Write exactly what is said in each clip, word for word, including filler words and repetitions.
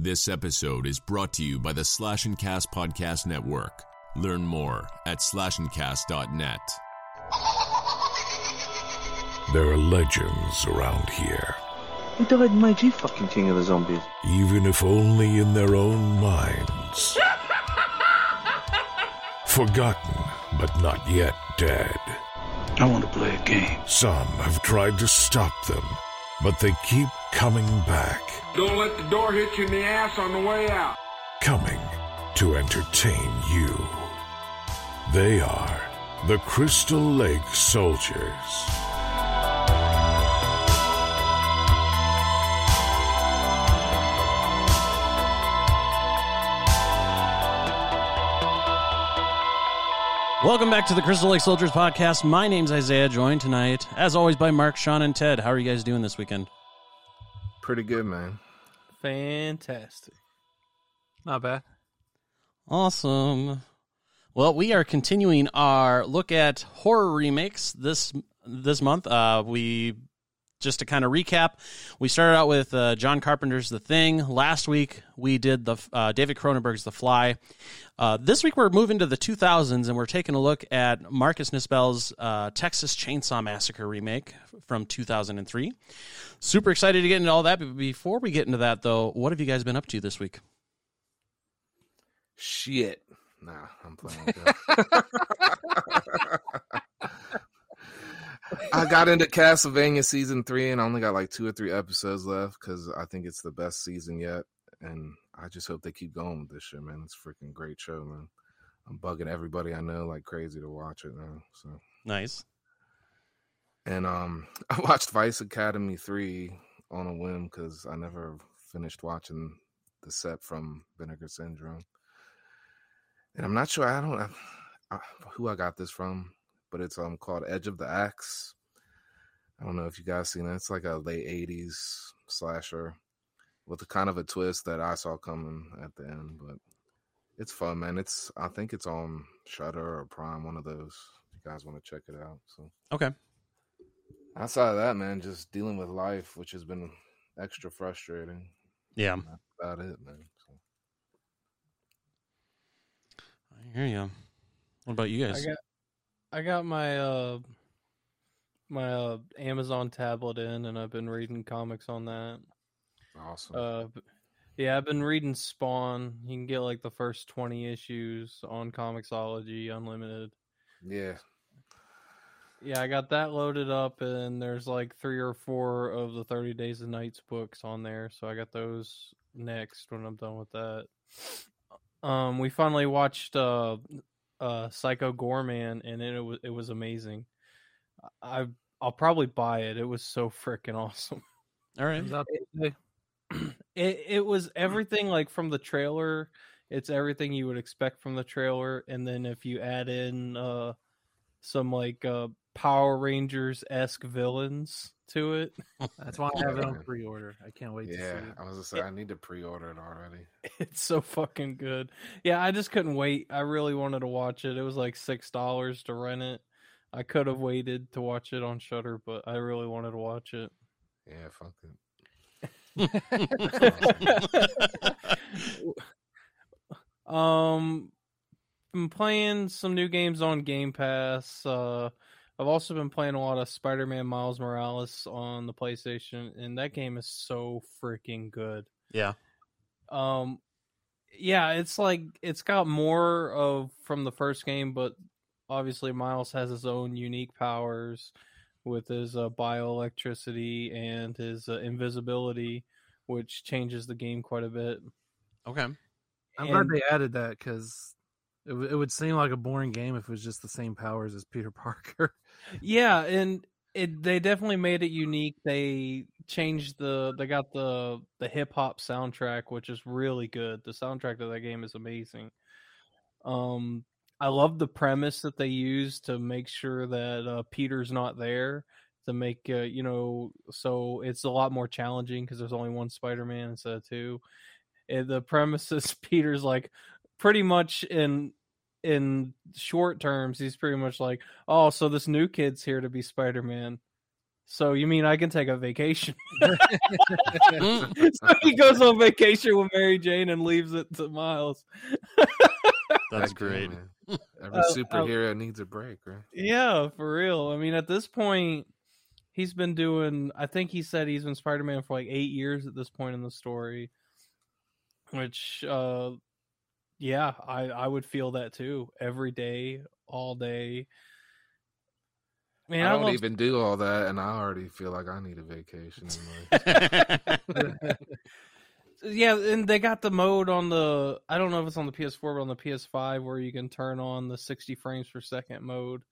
This episode is brought to you by the Slash and Cast Podcast Network. Learn more at slash and cast dot net. There are legends around here. He died in my G fucking king of the zombies. Even if only in their own minds. Forgotten, but not yet dead. I want to play a game. Some have tried to stop them, but they keep coming back. Don't let the door hit you in the ass on the way out. Coming to entertain you. They are the Crystal Lake Soldiers. Welcome back to the Crystal Lake Soldiers podcast. My name's Isaiah, joined tonight, as always, by Mark, Sean, and Ted. How are you guys doing this weekend? Pretty good, man. Fantastic. Not bad. Awesome. Well, we are continuing our look at horror remakes this this month. Uh, we, just to kind of recap, we started out with uh, John Carpenter's The Thing. Last week, we did the uh, David Cronenberg's The Fly. Uh, this week, we're moving to the two thousands, and we're taking a look at Marcus Nispel's uh, Texas Chainsaw Massacre remake from two thousand three. Super excited to get into all that, but before we get into that, though, what have you guys been up to this week? Shit. Nah, I'm playing with that. I got into Castlevania Season three, and I only got like two or three episodes left, because I think it's the best season yet, and I just hope they keep going with this shit, man. It's a freaking great show, man. I'm bugging everybody I know like crazy to watch it now. So nice. And um, I watched Vice Academy three on a whim because I never finished watching the set from Vinegar Syndrome. And I'm not sure I don't I, I, who I got this from, but it's um called Edge of the Axe. I don't know if you guys seen that. It's like a late eighties slasher with a kind of a twist that I saw coming at the end. But it's fun, man. It's I think it's on Shudder or Prime, one of those. If you guys want to check it out. So okay. Outside of that, man, just dealing with life, which has been extra frustrating. Yeah. That's about it, man. So. I hear you. What about you guys? I got, I got my uh, my uh, Amazon tablet in, and I've been reading comics on that. Awesome. Uh, yeah, I've been reading Spawn. You can get like the first twenty issues on Comixology Unlimited. Yeah. Yeah, I got that loaded up, and there's like three or four of the thirty Days of Nights books on there, so I got those next when I'm done with that. Um, we finally watched uh, uh, Psycho Goreman, and it, it was it was amazing. I I'll probably buy it. It was so freaking awesome. All right, it, it it was everything like from the trailer. It's everything you would expect from the trailer, and then if you add in uh, some like uh. Power Rangers-esque villains to it. That's why I have it on pre-order. I can't wait yeah, to see it. Yeah, I was going to say, it, I need to pre-order it already. It's so fucking good. Yeah, I just couldn't wait. I really wanted to watch it. It was like six dollars to rent it. I could have waited to watch it on Shudder, but I really wanted to watch it. Yeah, fuck it. um, I'm playing some new games on Game Pass. Uh, I've also been playing a lot of Spider-Man Miles Morales on the PlayStation, and that game is so freaking good. Yeah. Um, yeah, it's like, it's got more of from the first game, but obviously Miles has his own unique powers with his uh, bioelectricity and his uh, invisibility, which changes the game quite a bit. Okay. I'm and, glad they added that, because it, w- it would seem like a boring game if it was just the same powers as Peter Parker. Yeah, and it, they definitely made it unique. They changed the, they got the the hip hop soundtrack, which is really good. The soundtrack of that game is amazing. Um, I love the premise that they used to make sure that uh, Peter's not there to make uh, you know. So it's a lot more challenging because there's only one Spider-Man instead of two. And the premise is Peter's like pretty much in. in short terms, he's pretty much like, oh, so this new kid's here to be Spider-Man. So you mean I can take a vacation? So he goes on vacation with Mary Jane and leaves it to Miles. That's great. Every superhero uh, uh, needs a break, right? Yeah, for real. I mean, at this point, he's been doing, I think he said he's been Spider-Man for like eight years at this point in the story, which, uh, yeah, I, I would feel that too. Every day, all day. Man, I don't I love... even do all that, and I already feel like I need a vacation. Yeah, and they got the mode on the, I don't know if it's on the P S four, but on the P S five, where you can turn on the sixty frames per second mode,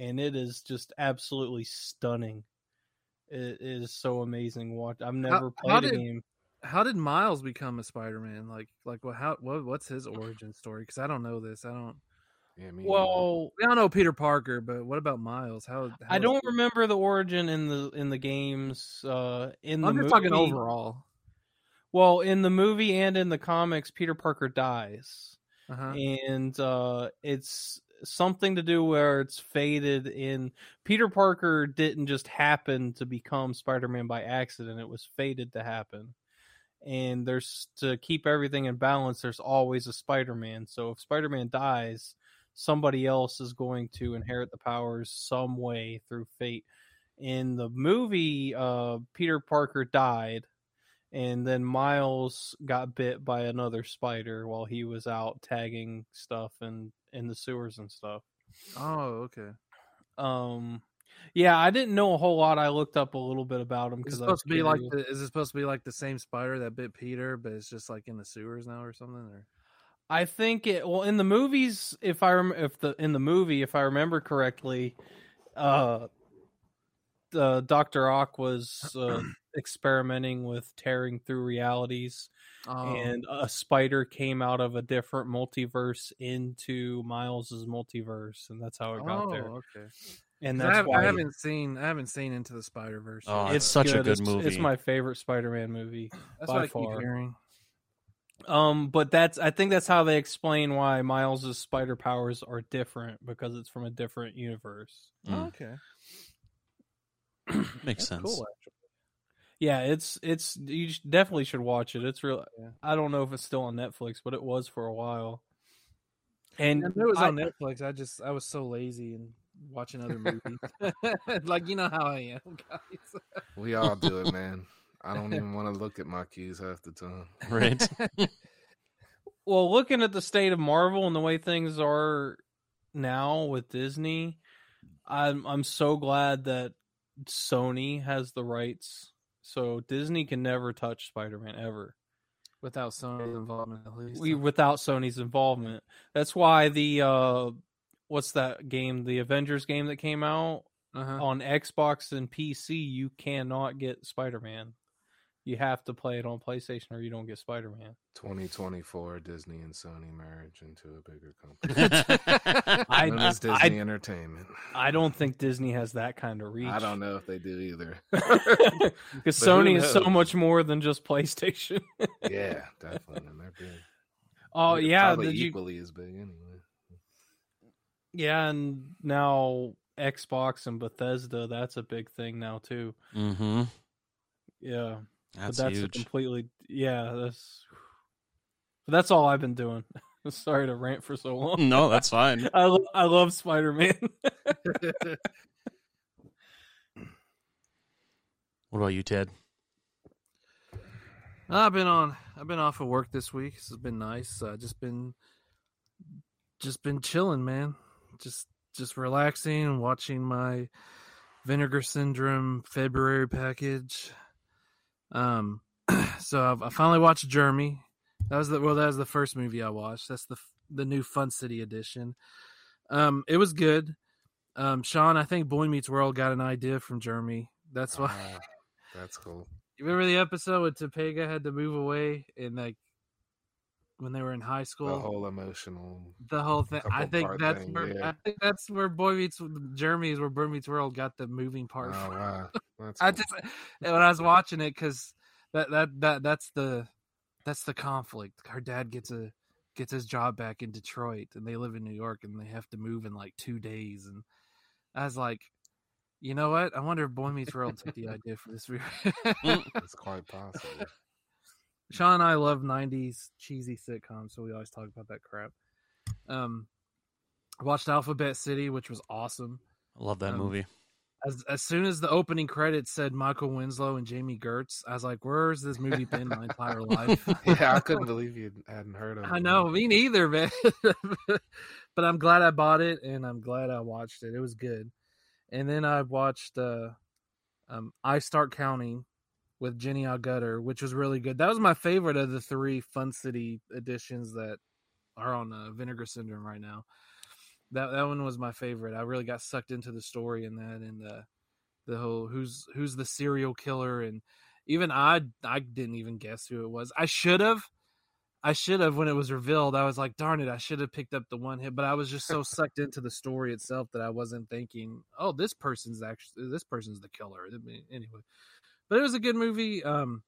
and it is just absolutely stunning. It is so amazing. Watch, I've never how, played how a did, game. How did Miles become a Spider-Man? Like, like what? How? What, what's his origin story? Because I don't know this. I don't. Yeah, well, we all know Peter Parker, but what about Miles? How, how I don't remember the origin in the in the games. Uh, in the I'm movie, talking overall. Well, in the movie and in the comics, Peter Parker dies, uh-huh. and uh, it's something to do where it's fated. In Peter Parker didn't just happen to become Spider-Man by accident; it was fated to happen. And there's to keep everything in balance. There's always a Spider-Man. So if Spider-Man dies, somebody else is going to inherit the powers some way through fate. In the movie, uh, Peter Parker died, and then Miles got bit by another spider while he was out tagging stuff and in the sewers and stuff. Oh, okay. Um, yeah, I didn't know a whole lot. I looked up a little bit about him because supposed to be curious. Like, the, is it supposed to be like the same spider that bit Peter, but it's just like in the sewers now or something? Or I think it well in the movies. If I rem- if the in the movie, if I remember correctly, uh, uh Doctor Ock was uh, experimenting with tearing through realities, um, and a spider came out of a different multiverse into Miles's multiverse, and that's how it got oh, there. Okay. And that's I, have, why I haven't seen I haven't seen Into the Spider Verse. Oh, it's, it's such good. a good it's, movie. It's my favorite Spider-Man movie. That's by what I far. keep hearing. Um, but that's I think that's how they explain why Miles's spider powers are different, because it's from a different universe. Mm. Okay, makes that's sense. Cool, yeah, it's it's you definitely should watch it. It's real. Yeah. I don't know if it's still on Netflix, but it was for a while. And, and it was I, on Netflix. I just I was so lazy and watching other movies. Like you know how I am, guys. We all do it, man. I don't even want to look at my keys half the time. Right. Well, looking at the state of Marvel and the way things are now with Disney, I'm I'm so glad that Sony has the rights. So Disney can never touch Spider-Man ever. Without Sony's involvement, at least. We, without Sony's involvement. That's why the, uh, what's that game? The Avengers game that came out uh-huh. on Xbox and P C, you cannot get Spider-Man. You have to play it on PlayStation or you don't get Spider-Man. twenty twenty-four, Disney and Sony marriage into a bigger company. I, known as Disney I, Entertainment. I don't think Disney has that kind of reach. I don't know if they do either. Because Sony is so much more than just PlayStation. Yeah, definitely. And they're big. Oh, they're yeah. Probably you... equally as big anyway. Yeah, and now Xbox and Bethesda, that's a big thing now too. Mm-hmm. Yeah. That's, but that's huge. A completely yeah. That's that's all I've been doing. Sorry to rant for so long. No, that's fine. I lo- I love Spider-Man. What about you, Ted? I've been on. I've been off of work this week. This has been nice. I uh, just been just been chilling, man. Just just relaxing and watching my Vinegar Syndrome February package. Um, so I've, I finally watched Jeremy. That was the, well, that was the first movie I watched. That's the, the new Fun City edition. Um, it was good. Um, Sean, I think Boy Meets World got an idea from Jeremy. That's why. Uh, that's cool. You remember the episode when Topanga had to move away and like when they were in high school, the whole emotional, the whole thing. I think that's thing, where yeah. I think that's where Boy Meets Jeremy is where Boy Meets World got the moving part. Oh, wow. That's I cool. just when I was watching it because that, that that that's the that's the conflict. Her dad gets a gets his job back in Detroit, and they live in New York, and they have to move in like two days. And I was like, You know what? I wonder if Boy Meets World took the idea for this review. It's quite possible. Sean and I love nineties cheesy sitcoms, so we always talk about that crap. Um, I watched Alphabet City, which was awesome. I love that um, movie. As, as soon as the opening credits said Michael Winslow and Jamie Gertz, I was like, where's this movie been my entire life? Yeah, I couldn't believe you hadn't heard of it. I know, me neither, man. But I'm glad I bought it, and I'm glad I watched it. It was good. And then I watched uh, um, I Start Counting with Jenny Agutter, which was really good. That was my favorite of the three Fun City editions that are on uh, Vinegar Syndrome right now. That that one was my favorite. I really got sucked into the story in that, and the the whole who's who's the serial killer, and even I I didn't even guess who it was. I should have, I should have when it was revealed. I was like, darn it, I should have picked up the one hit. But I was just so sucked into the story itself that I wasn't thinking, oh, this person's actually this person's the killer. I mean, anyway, but it was a good movie. Um,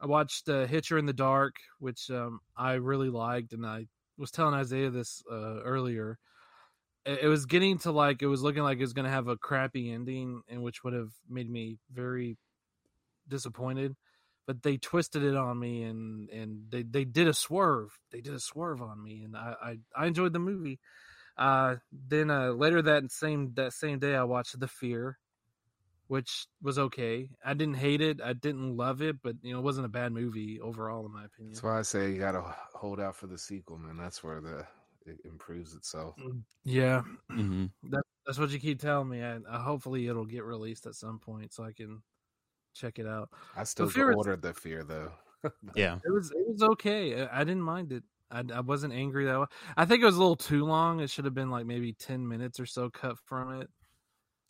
I watched uh, Hitcher in the Dark, which um, I really liked, and I was telling Isaiah this uh, earlier. It was getting to like, it was looking like it was going to have a crappy ending, and which would have made me very disappointed, but they twisted it on me, and, and they, they did a swerve. They did a swerve on me. And I, I, I enjoyed the movie. Uh, then uh, later that same, that same day, I watched The Fear, which was okay. I didn't hate it. I didn't love it, but you know, it wasn't a bad movie overall, in my opinion. That's why I say you got to hold out for the sequel, man. That's where the, it improves itself. Yeah. Mm-hmm. That, that's what you keep telling me. I, I hopefully it'll get released at some point so I can check it out. I still ordered The Fear though. Yeah. It was it was okay. I, I didn't mind it. I, I wasn't angry that way. I think it was a little too long. It should have been like maybe ten minutes or so cut from it.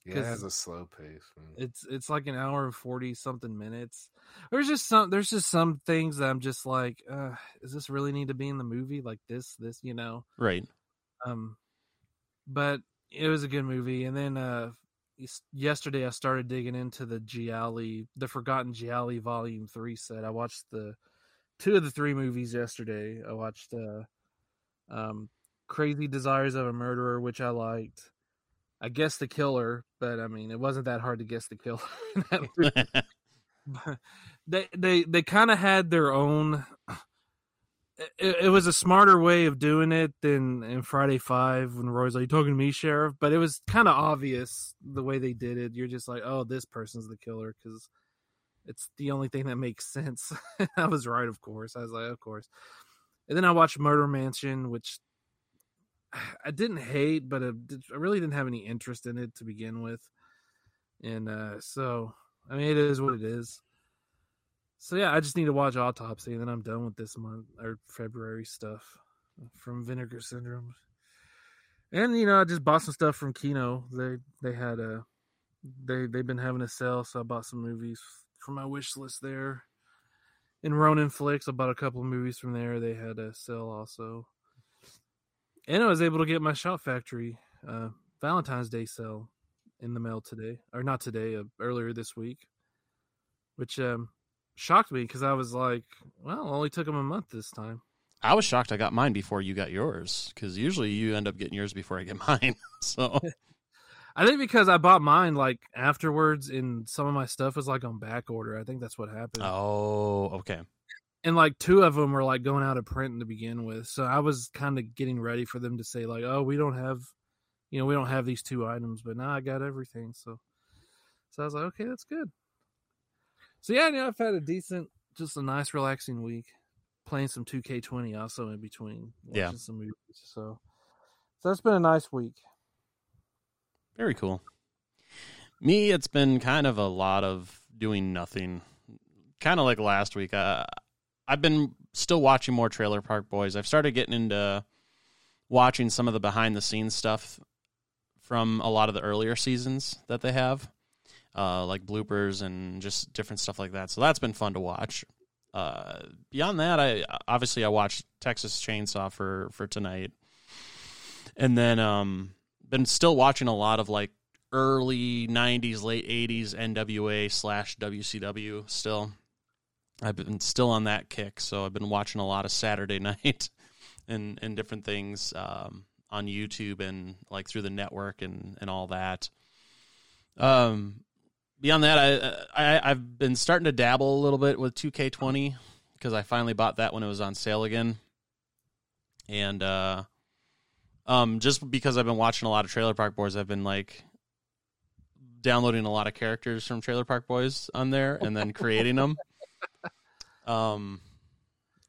Yeah, it has a slow pace. Man. It's it's like an hour and forty something minutes. There's just some there's just some things that I'm just like, uh, does this really need to be in the movie? Like this, this, you know? Right. Um, but it was a good movie. And then uh, yesterday I started digging into the Gialli, the Forgotten Gialli Volume Three set. I watched the two of the three movies yesterday. I watched uh, um, Crazy Desires of a Murderer, which I liked. I guessed the killer, but I mean, it wasn't that hard to guess the killer. In that movie. But they they they kind of had their own. It, it was a smarter way of doing it than in Friday Five when Roy's like, "You talking to me, Sheriff?" But it was kind of obvious the way they did it. You're just like, "Oh, this person's the killer," because it's the only thing that makes sense. I was right, of course. I was like, "Of course." And then I watched Murder Mansion, which. I didn't hate, but I really didn't have any interest in it to begin with. And uh, so, I mean, it is what it is. So, yeah, I just need to watch Autopsy, and then I'm done with this month or February stuff from Vinegar Syndrome. And, you know, I just bought some stuff from Kino. They they had a, they, they've been having a sale, so I bought some movies from my wish list there. In Ronin Flicks, I bought a couple of movies from there. They had a sale also. And I was able to get my Shot Factory uh, Valentine's Day sale in the mail today, or not today, uh, earlier this week, which um, shocked me because I was like, well, it only took them a month this time. I was shocked I got mine before you got yours because usually you end up getting yours before I get mine. So I think because I bought mine like afterwards and some of my stuff was like on back order. I think that's what happened. Oh, okay. And, like, two of them were, like, going out of print to begin with. So I was kind of getting ready for them to say, like, oh, we don't have, you know, we don't have these two items. But now I got everything. So so I was like, okay, that's good. So, yeah, you know, I've had a decent, just a nice, relaxing week. Playing some two K twenty also in between. Watching yeah. some movies. So so that's been a nice week. Very cool. Me, it's been kind of a lot of doing nothing. Kind of like last week. I... I've been still watching more Trailer Park Boys. I've started getting into watching some of the behind-the-scenes stuff from a lot of the earlier seasons that they have, uh, like bloopers and just different stuff like that. So that's been fun to watch. Uh, beyond that, I obviously I watched Texas Chainsaw for, for tonight. And then um, been still watching a lot of like early nineties, late eighties N W A slash W C W still. I've been still on that kick, so I've been watching a lot of Saturday night and, and different things um, on YouTube and like through the network and, and all that. Um, beyond that, I, I I've been starting to dabble a little bit with two K twenty because I finally bought that when it was on sale again, and uh, um, just because I've been watching a lot of Trailer Park Boys, I've been like downloading a lot of characters from Trailer Park Boys on there and then creating them. Um,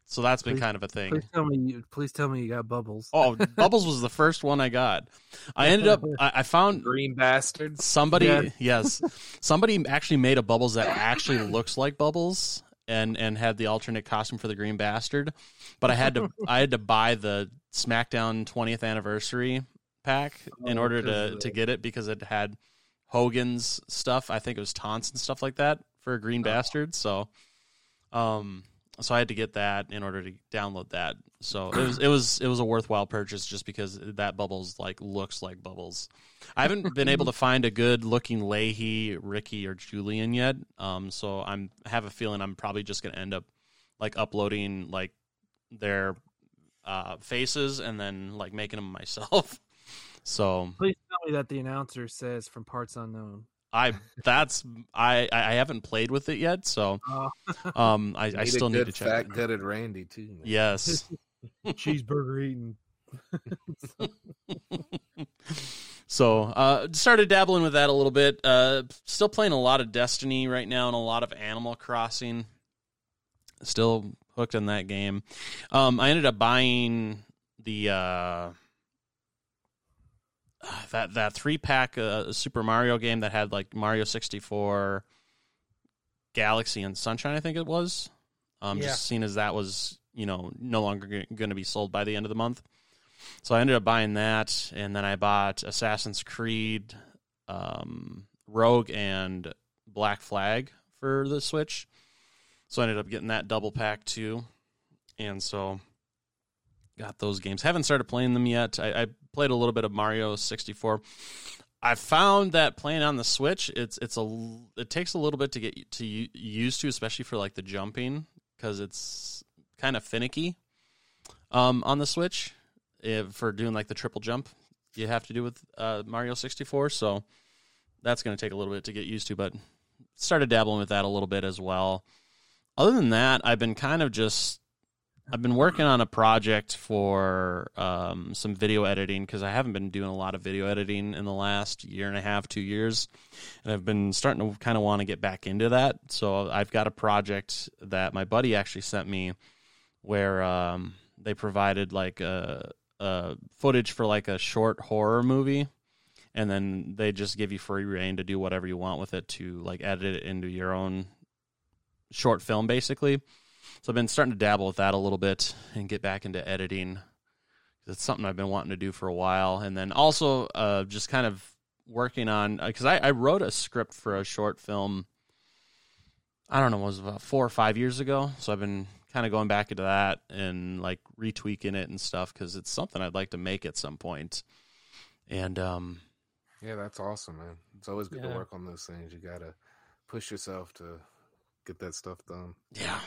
so that's please, been kind of a thing. Please tell me, you, please tell me you got Bubbles. Oh, Bubbles was the first one I got. I ended up, I, I found Green Bastard. Somebody, yeah. yes, somebody actually made a Bubbles that actually looks like Bubbles and, and had the alternate costume for the Green Bastard. But I had to, I had to buy the SmackDown twentieth anniversary pack oh, in order to, to get it because it had Hogan's stuff. I think it was taunts and stuff like that for Green oh. Bastard. So, Um, so I had to get that in order to download that. So it was, it was, it was a worthwhile purchase just because that Bubbles like looks like Bubbles. I haven't been able to find a good looking Leahy, Ricky, or Julian yet. Um, so I'm I have a feeling I'm probably just going to end up like uploading like their uh, faces and then like making them myself. So please tell me that the announcer says from parts unknown. I that's I, I haven't played with it yet, so um I, I still need to check. Fat gutted Randy too. Man. Yes, cheeseburger eating. So uh, started dabbling with that a little bit. Uh, still playing a lot of Destiny right now and a lot of Animal Crossing. Still hooked on that game. Um, I ended up buying the. Uh, That that three pack uh, Super Mario game that had like Mario sixty-four, Galaxy, and Sunshine, I think it was. Um, yeah. Just seeing as that was you know no longer g- going to be sold by the end of the month, so I ended up buying that, and then I bought Assassin's Creed, um, Rogue, and Black Flag for the Switch. So I ended up getting that double pack too, and so got those games. Haven't started playing them yet. I. I played a little bit of Mario sixty-four. I found that playing on the Switch, it's it's a it takes a little bit to get to used to, especially for like the jumping, because it's kind of finicky um, on the Switch if, for doing like the triple jump you have to do with uh, Mario sixty-four. So that's going to take a little bit to get used to, but started dabbling with that a little bit as well. Other than that, I've been kind of just. I've been working on a project for um, some video editing because I haven't been doing a lot of video editing in the last year and a half, two years. And I've been starting to kind of want to get back into that. So I've got a project that my buddy actually sent me where um, they provided like a, a footage for like a short horror movie. And then they just give you free rein to do whatever you want with it to like edit it into your own short film basically. So I've been starting to dabble with that a little bit and get back into editing. It's something I've been wanting to do for a while. And then also uh, just kind of working on, because I, I wrote a script for a short film, I don't know, it was about four or five years ago. So I've been kind of going back into that and like retweaking it and stuff because it's something I'd like to make at some point. And um, yeah, that's awesome, man. It's always good yeah. to work on those things. You got to push yourself to get that stuff done. Yeah.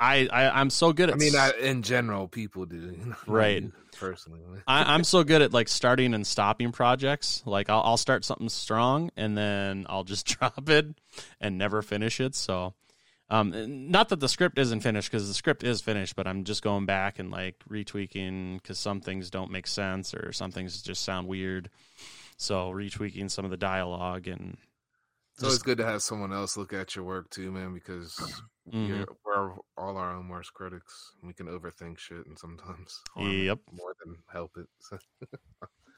I, I, I'm so good at... I mean, I, in general, people do. Right. Personally. I, I'm so good at, like, starting and stopping projects. Like, I'll, I'll start something strong, and then I'll just drop it and never finish it. So, um, not that the script isn't finished, because the script is finished, but I'm just going back and, like, retweaking, because some things don't make sense, or some things just sound weird. So, retweaking some of the dialogue, and... It's always good to have someone else look at your work too, man, because mm-hmm. you're, we're all our own worst critics. We can overthink shit and sometimes yep. more than help it. So.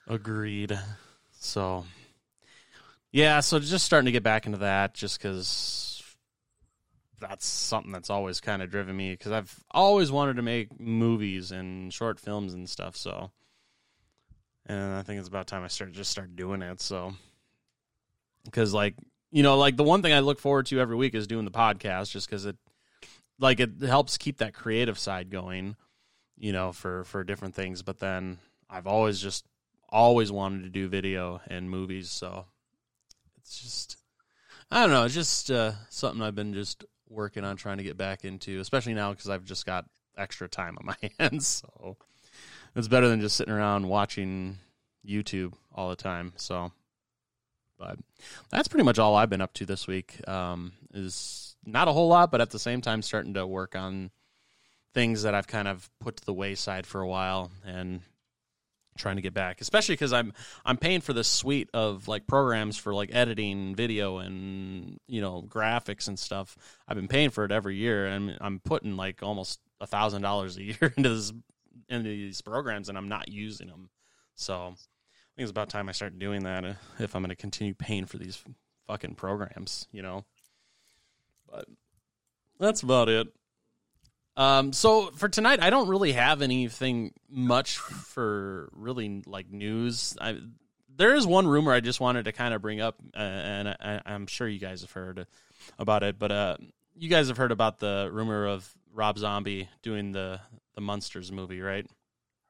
Agreed. So, yeah, so just starting to get back into that just because that's something that's always kind of driven me because I've always wanted to make movies and short films and stuff. So, and I think it's about time I started just start doing it. So, because like, you know, like the one thing I look forward to every week is doing the podcast just because it like it helps keep that creative side going, you know, for, for different things. But then I've always just always wanted to do video and movies. So it's just, I don't know, it's just uh, something I've been just working on trying to get back into, especially now because I've just got extra time on my hands. So it's better than just sitting around watching YouTube all the time. So. But that's pretty much all I've been up to this week. Um, is not a whole lot, but at the same time starting to work on things that I've kind of put to the wayside for a while and trying to get back, especially because I'm I'm paying for this suite of like programs for like editing video and, you know, graphics and stuff. I've been paying for it every year, and I'm, I'm putting like almost a thousand dollars a year into this into these programs, and I'm not using them. So I think it's about time I start doing that if I'm going to continue paying for these fucking programs, you know. But that's about it. Um, so for tonight, I don't really have anything much for really like news. I, there is one rumor I just wanted to kind of bring up, uh, and I, I'm sure you guys have heard about it, but uh, you guys have heard about the rumor of Rob Zombie doing the, the Munsters movie, right?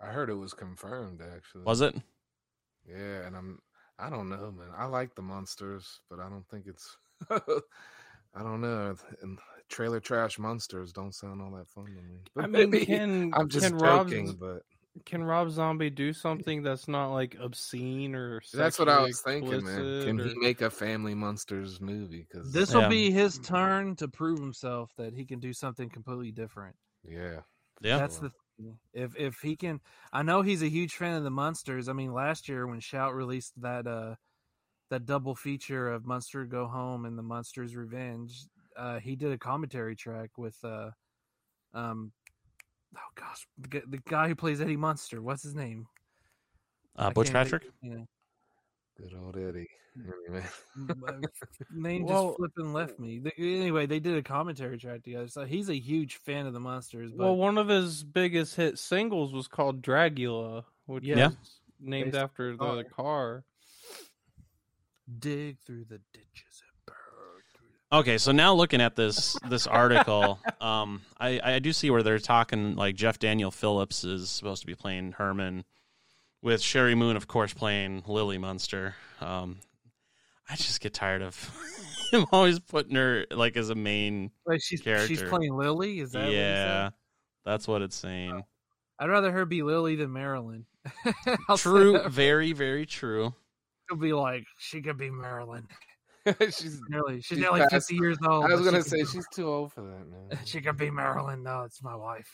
I heard it was confirmed, actually. Was it? Yeah, and I'm, I don't know, man. I like the Munsters, but I don't think it's, I don't know. And trailer trash monsters don't sound all that fun to me. But I mean, maybe can, I'm just can joking, Rob, but can Rob Zombie do something that's not like obscene or that's what I was thinking, man. Can or... he make a family monsters movie? Because this will yeah. be his turn to prove himself that he can do something completely different. Yeah, yeah. That's the thing. if if he can. I know he's a huge fan of the Munsters. I mean, last year when Shout released that uh that double feature of Munster Go Home and the Munsters Revenge. Uh, he did a commentary track with, uh, um, oh gosh, the guy who plays Eddie Munster. What's his name? Uh, Butch Patrick. Yeah. Good old Eddie. Name just well, flipping left me. Anyway, they did a commentary track together. So he's a huge fan of the Munsters. But... Well, one of his biggest hit singles was called Dragula, which yeah. is named Based after the oh. car. Dig through the ditches. Okay, so now looking at this this article, um, I, I do see where they're talking like Jeff Daniel Phillips is supposed to be playing Herman, with Sherry Moon, of course, playing Lily Munster. Um, I just get tired of him always putting her like as a main like she's, character. She's playing Lily? Is that yeah, what that's what it's saying. I'd rather her be Lily than Marilyn. True, very, very true. It'll be like, she could be Marilyn. she's nearly she's, she's nearly fifty past, years old. I was gonna say she's too old for that now. She could be Marilyn, though. It's my wife.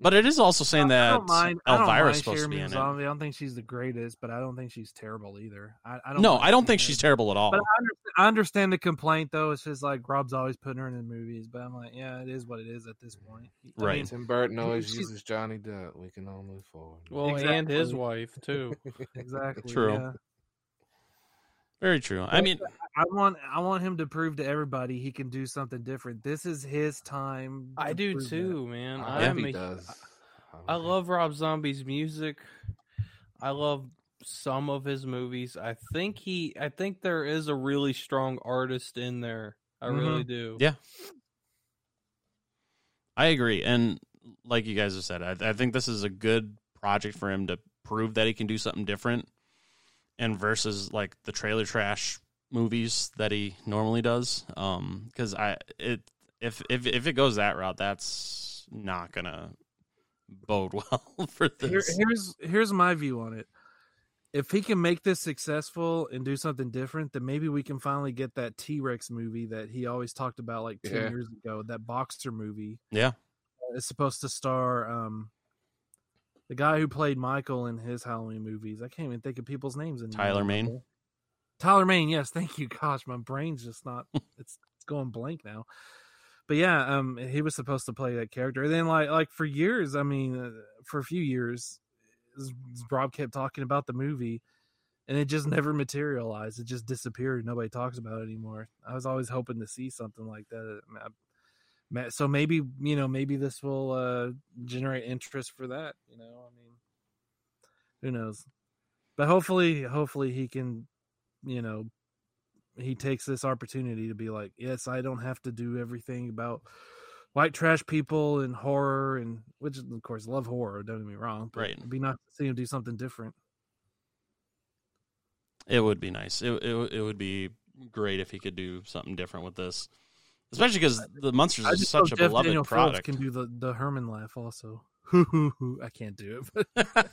But it is also saying that Elvira's supposed to be in it. I don't think she's the greatest, but I don't think she's terrible either. I, I don't. No, I don't think she's terrible at all. But I understand, I understand the complaint, though. It's just like Rob's always putting her in the movies, but I'm like, yeah, it is what it is at this point. Right. I mean, Tim Burton always uses Johnny Depp. We can all move forward. Well, exactly. And his wife too. Exactly. True. Yeah. Very true. I mean, I want I want him to prove to everybody he can do something different. This is his time. I do too, man. I am a, I love Rob Zombie's music. I love some of his movies. I think he I think there is a really strong artist in there. I mm-hmm. really do. Yeah. I agree. And like you guys have said, I, I think this is a good project for him to prove that he can do something different. And versus like the trailer trash movies that he normally does, um, because I it if if if it goes that route, that's not gonna bode well for this. Here, here's here's my view on it. If he can make this successful and do something different, then maybe we can finally get that T-Rex movie that he always talked about like ten yeah. years ago. That boxer movie, yeah, it's supposed to star um. The guy who played Michael in his Halloween movies. I can't even think of people's names. In Tyler Mane. Tyler Mane, yes. Thank you. Gosh, my brain's just not... it's, it's going blank now. But yeah, um, he was supposed to play that character. And then like like for years, I mean, uh, for a few years, Rob kept talking about the movie, and it just never materialized. It just disappeared. Nobody talks about it anymore. I was always hoping to see something like that. I mean, I, So maybe, you know, maybe this will uh, generate interest for that. You know, I mean, who knows? But hopefully, hopefully he can, you know, he takes this opportunity to be like, yes, I don't have to do everything about white trash people and horror and, which of course love horror, don't get me wrong. But right. It'd be nice to see him do something different. It would be nice. It it, it would be great if he could do something different with this. Especially because the Munsters is such a Jeff beloved Daniel product. Phillips can do the, the Herman laugh also. I can't do it. But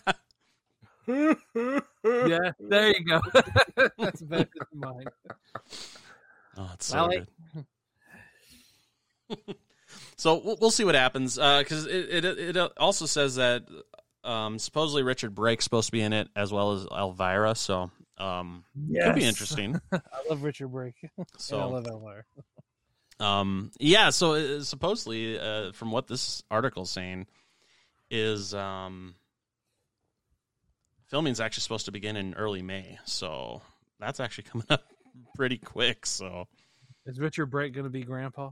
Yeah, there you go. That's better than mine. Oh, it's so well, good. I... So we'll, we'll see what happens, because uh, it, it it also says that um, supposedly Richard Brake's supposed to be in it, as well as Elvira, so um, yes. Could be interesting. I love Richard Brake, so and I love Elvira. Um, yeah, so it, supposedly, uh, from what this article's saying, is um, filming's actually supposed to begin in early May, so that's actually coming up pretty quick, so... Is Richard Brake going to be Grandpa?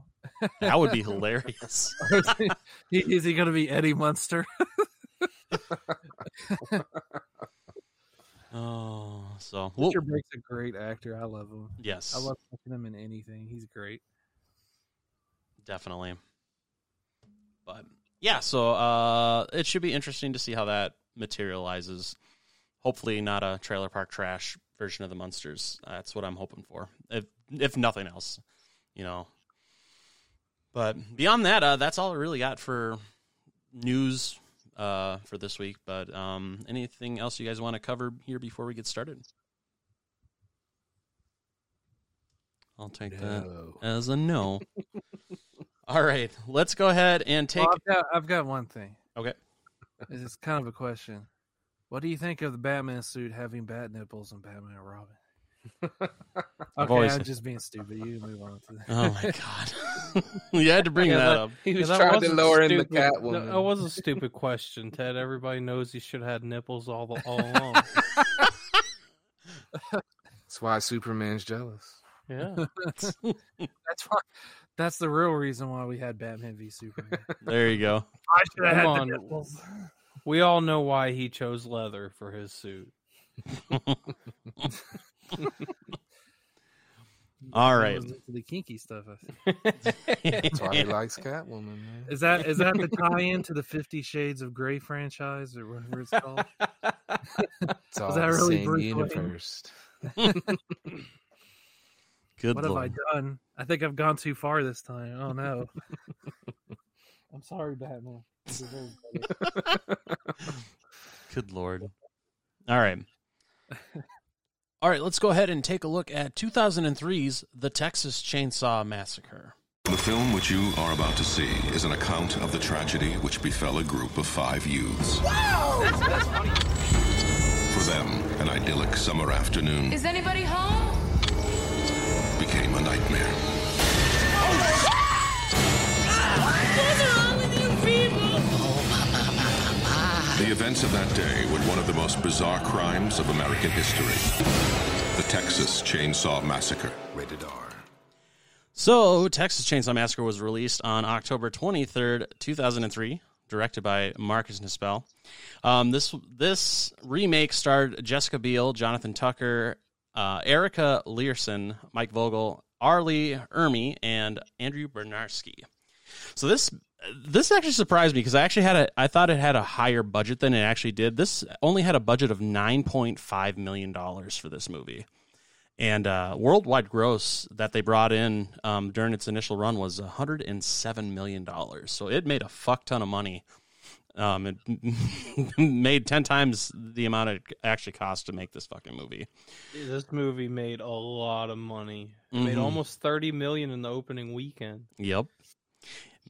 That would be hilarious. is, he, is he going to be Eddie Munster? Oh, so well, Richard Brake's a great actor. I love him. Yes, I love watching him in anything. He's great. Definitely. But yeah, so uh, it should be interesting to see how that materializes. Hopefully, not a trailer park trash version of the Munsters. That's what I'm hoping for. If if nothing else, you know. But beyond that, uh, that's all I really got for news uh, for this week. But um, anything else you guys want to cover here before we get started? I'll take no. that as a no. All right, let's go ahead and take... Well, I've, got, I've got one thing. Okay. It's kind of a question. What do you think of the Batman suit having bat nipples and Batman and Robin? Okay, always... I'm just being stupid. You move on to that. Oh my god! You had to bring yeah, that up. He was trying to lower in the Catwoman. That was a stupid question, Ted. Everybody knows he should have had nipples all the all along. That's why Superman's jealous. Yeah, that's why. That's the real reason why we had Batman v Superman. There you go. I should have had on. The nipples. We all know why he chose leather for his suit. All right, the kinky stuff. That's why he likes Catwoman. Man. Is that is that the tie-in to the Fifty Shades of Grey franchise or whatever it's called? It's all is that the really same universe? Good. What Lord. Have I done? I think I've gone too far this time. Oh no! I'm sorry, Batman. Good Lord! All right. All right, let's go ahead and take a look at two thousand three's The Texas Chainsaw Massacre. The film which you are about to see is an account of the tragedy which befell a group of five youths. Wow! That's, that's funny. For them, an idyllic summer afternoon... Is anybody home? ...became a nightmare. Oh, what is wrong with you people? The events of that day were one of the most bizarre crimes of American history. The Texas Chainsaw Massacre. Rated R. So, Texas Chainsaw Massacre was released on October twenty-third, two thousand three, directed by Marcus Nispel. Um, this this remake starred Jessica Biel, Jonathan Tucker, uh, Erica Learson, Mike Vogel, Arlie Ermey, and Andrew Bernarski. So this... This actually surprised me because I actually had a I thought it had a higher budget than it actually did. This only had a budget of nine point five million dollars for this movie. And uh, worldwide gross that they brought in um, during its initial run was one hundred seven million dollars. So it made a fuck ton of money. Um, it made ten times the amount it actually cost to make this fucking movie. This movie made a lot of money. It mm-hmm. made almost thirty million dollars in the opening weekend. Yep.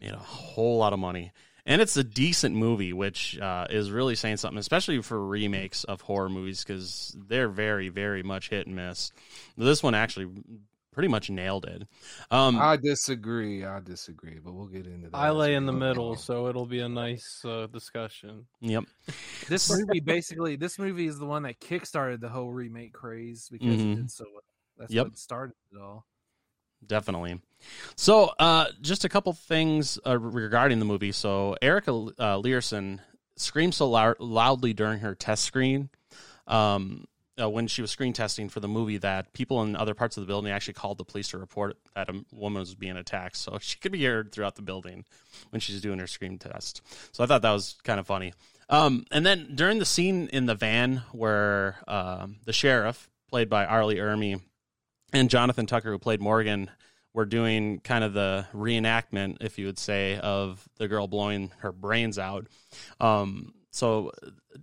You know, a whole lot of money. And it's a decent movie, which uh, is really saying something, especially for remakes of horror movies, because they're very, very much hit and miss. This one actually pretty much nailed it. Um, I disagree. I disagree, but we'll get into that. I lay in the middle, so it'll be a nice uh, discussion. Yep. This movie basically, this movie is the one that kickstarted the whole remake craze because mm-hmm. it did so well. That's yep. what started it all. Definitely. So, uh, just a couple things uh, regarding the movie. So, Erica uh, Learson screamed so lou- loudly during her test screen um, uh, when she was screen testing for the movie that people in other parts of the building actually called the police to report that a woman was being attacked. So, she could be heard throughout the building when she's doing her scream test. So, I thought that was kind of funny. Um, and then, during the scene in the van where uh, the sheriff, played by Arlie Ermey, and Jonathan Tucker, who played Morgan, we're doing kind of the reenactment, if you would say, of the girl blowing her brains out. Um, so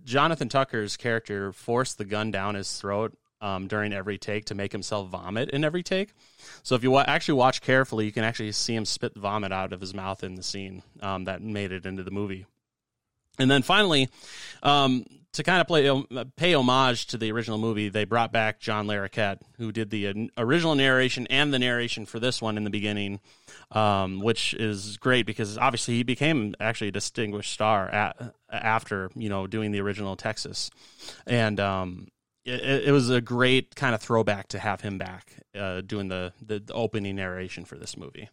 Jonathan Tucker's character forced the gun down his throat um, during every take to make himself vomit in every take. So if you wa- actually watch carefully, you can actually see him spit vomit out of his mouth in the scene um, that made it into the movie. And then finally, um, to kind of play, pay homage to the original movie, they brought back John Larroquette, who did the original narration and the narration for this one in the beginning, um, which is great because obviously he became actually a distinguished star at, after, you know, doing the original Texas. And um, it, it was a great kind of throwback to have him back uh, doing the, the opening narration for this movie.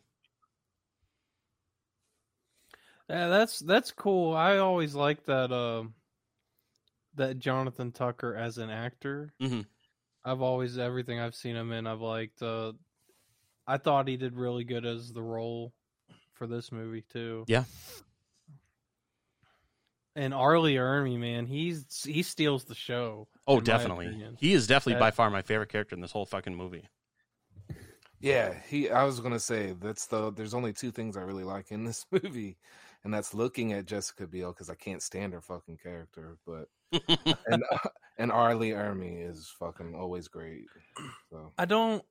Yeah, that's that's cool. I always liked that uh, that Jonathan Tucker as an actor. Mm-hmm. I've always everything I've seen him in, I've liked. Uh, I thought he did really good as the role for this movie too. Yeah. And Arlie Ermey, man, he's he steals the show. Oh, definititely. He is definitely that, by far my favorite character in this whole fucking movie. Yeah, he. I was gonna say that's the. There's only two things I really like in this movie. And that's looking at Jessica Biel because I can't stand her fucking character, but and uh, and Arlie Ermey is fucking always great. So. I don't,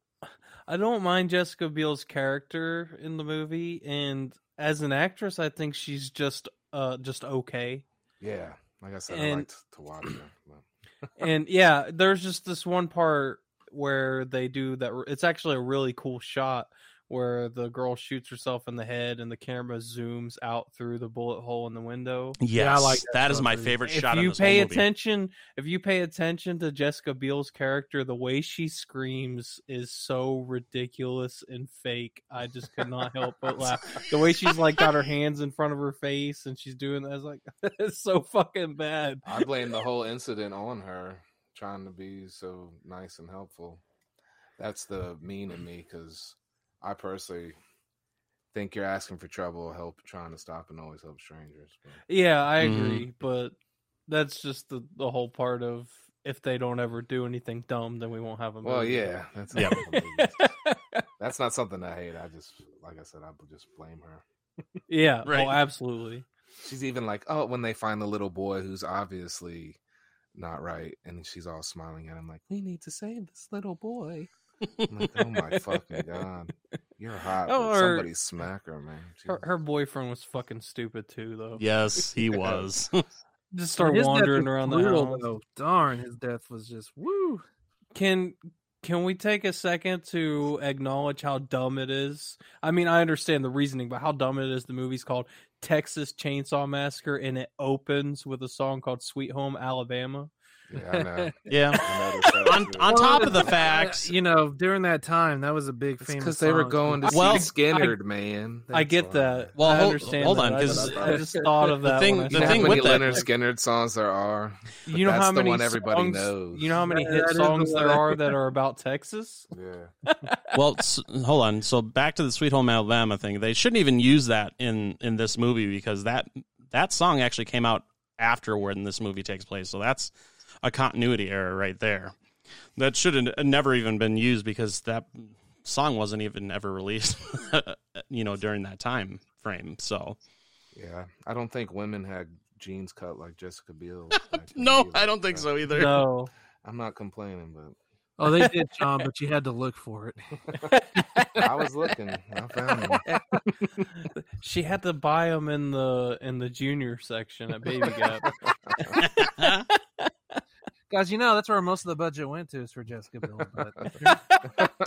I don't mind Jessica Biel's character in the movie, and as an actress, I think she's just, uh, just okay. Yeah, like I said, and, I liked to watch her. And yeah, there's just this one part where they do that. It's actually a really cool shot where the girl shoots herself in the head and the camera zooms out through the bullet hole in the window. Yes, yeah, I like that, that is my favorite if shot. If you this pay attention, if you pay attention to Jessica Biel's character, the way she screams is so ridiculous and fake. I just could not help but laugh. The way she's like got her hands in front of her face and she's doing that is like it's so fucking bad. I blame the whole incident on her trying to be so nice and helpful. That's the mean in me because. I personally think you're asking for trouble, help trying to stop and always help strangers. But. Yeah, I agree, mm-hmm. but that's just the, the whole part of if they don't ever do anything dumb, then we won't have them. Well, yeah, that's not, that's not something I hate. I just, like I said, I would just blame her. Yeah, right. Oh, absolutely. She's even like, oh, when they find the little boy who's obviously not right, and she's all smiling at him like, we need to save this little boy. I'm like, oh my fucking god, you're hot. Oh, her, somebody smack her, man. Her, her boyfriend was fucking stupid too, though. Yes, he was. Just start his wandering around brutal, the house. Though. Darn, his death was just woo. Can can we take a second to acknowledge how dumb it is? I mean, I understand the reasoning, but how dumb it is. The movie's called Texas Chainsaw Massacre, and it opens with a song called "Sweet Home Alabama." Yeah, I know. Yeah. I on, on top of the facts, you know, during that time, that was a big famous because they were going to well, see Skinnerd, I, man. That's I get why. That. Well, I hold, understand. Hold that. on, because I, I just thought of that. The thing, the thing with Leonard that, Skinnerd songs there are. You know that's how many the one everybody songs, knows. You know how many yeah, hit songs there are that are about Texas. Yeah. Well, so, hold on. So back to the "Sweet Home Alabama" thing. They shouldn't even use that in in this movie because that that song actually came out afterward, and this movie takes place. So that's a continuity error right there. That should have never even been used because that song wasn't even ever released, you know, during that time frame. So, yeah, I don't think women had jeans cut like Jessica Biel. Like no, I don't think so either. No, I'm not complaining, but oh, they did, John, but you had to look for it. I was looking. I found them. She had to buy them in the in the junior section at Baby Gap. Guys, you know, that's where most of the budget went to is for Jessica Biel. But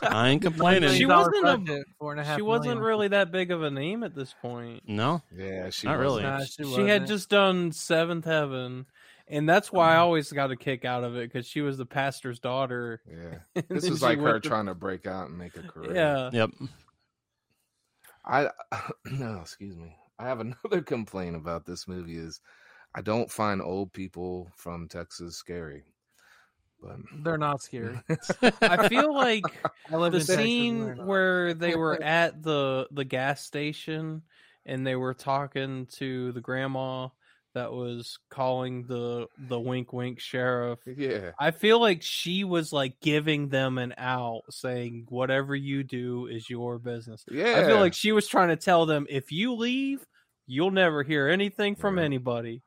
I ain't complaining. She wasn't, a, four and a half she wasn't really that big of a name at this point. No? Yeah, she Not really. Nah, she, she had just done Seventh Heaven, and that's why I always got a kick out of it, because she was the pastor's daughter. Yeah. This is like her to... trying to break out and make a career. Yeah. Yep. I No, excuse me. I have another complaint about this movie is I don't find old people from Texas scary. But they're not scary. I feel like I the scene where they were at the the gas station and they were talking to the grandma that was calling the the wink wink sheriff. Yeah. I feel like she was like giving them an out, saying whatever you do is your business. Yeah. I feel like she was trying to tell them, if you leave, you'll never hear anything from yeah. anybody.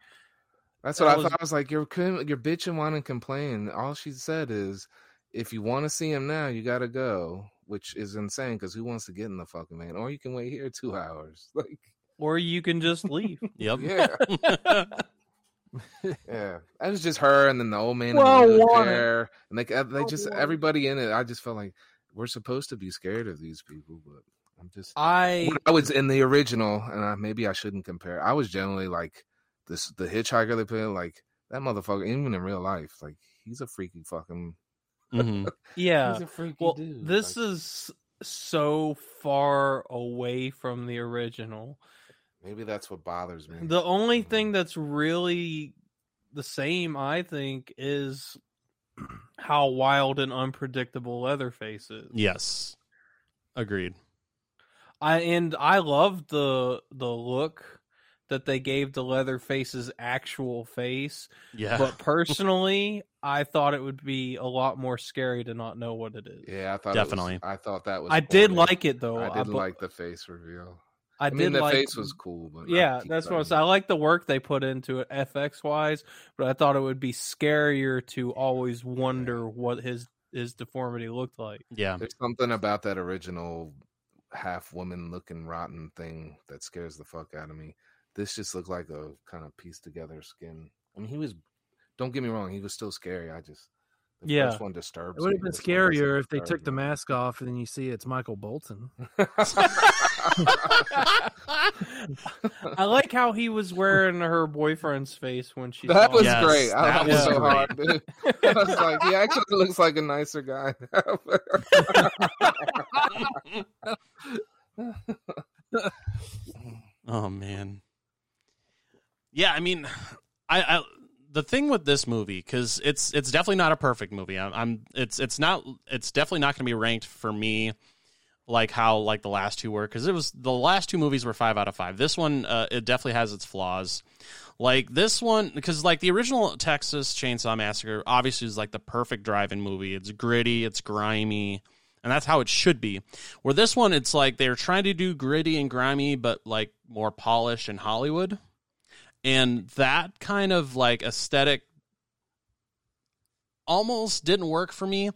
That's what that I was... thought. I was like, you're you're bitching, wanting to complain. All she said is, if you want to see him now, you got to go, which is insane because who wants to get in the fucking van? Or you can wait here two hours. Like, or you can just leave. Yep. Yeah. yeah. That was just her and then the old man well, in the wheelchair. And they, they just, everybody in it, I just felt like we're supposed to be scared of these people, but I'm just. I, I was in the original, and I, maybe I shouldn't compare. I was generally like, this the hitchhiker they put in, like, that motherfucker, even in real life, like, he's a freaky fucking. Mm-hmm. yeah well dude. This like, is so far away from the original. Maybe that's what bothers me. The only mm-hmm. thing that's really the same, I think, is how wild and unpredictable Leatherface is. Yes, agreed. I and I love the the look that they gave to Leatherface's actual face. Yeah. But personally, I thought it would be a lot more scary to not know what it is. Yeah, I thought definitely. It was, I thought that was. I funny. did like it though. I did I, like the face reveal. I, I did mean, the like, face was cool, but yeah, that's what I was. I like the work they put into it, F X wise. But I thought it would be scarier to always wonder yeah. what his his deformity looked like. Yeah, there's something about that original half woman looking rotten thing that scares the fuck out of me. This just looked like a kind of pieced together skin. I mean, he was. Don't get me wrong, he was still scary. I just the yeah. first one disturbs. It would have been scarier if they took me. the mask off and then you see it's Michael Bolton. I like how he was wearing her boyfriend's face when she. That was yes, great. I that was, was so great. hard, dude. I was like, he actually looks like a nicer guy. Oh man. Yeah, I mean, I, I the thing with this movie, because it's it's definitely not a perfect movie. I'm, I'm it's it's not it's definitely not going to be ranked for me like how like the last two were, because it was the last two movies were five out of five. This one uh, it definitely has its flaws. Like this one, because like the original Texas Chainsaw Massacre obviously is like the perfect drive-in movie. It's gritty, it's grimy, and that's how it should be. Where this one, it's like they're trying to do gritty and grimy, but like more polished and Hollywood. And that kind of like aesthetic almost didn't work for me.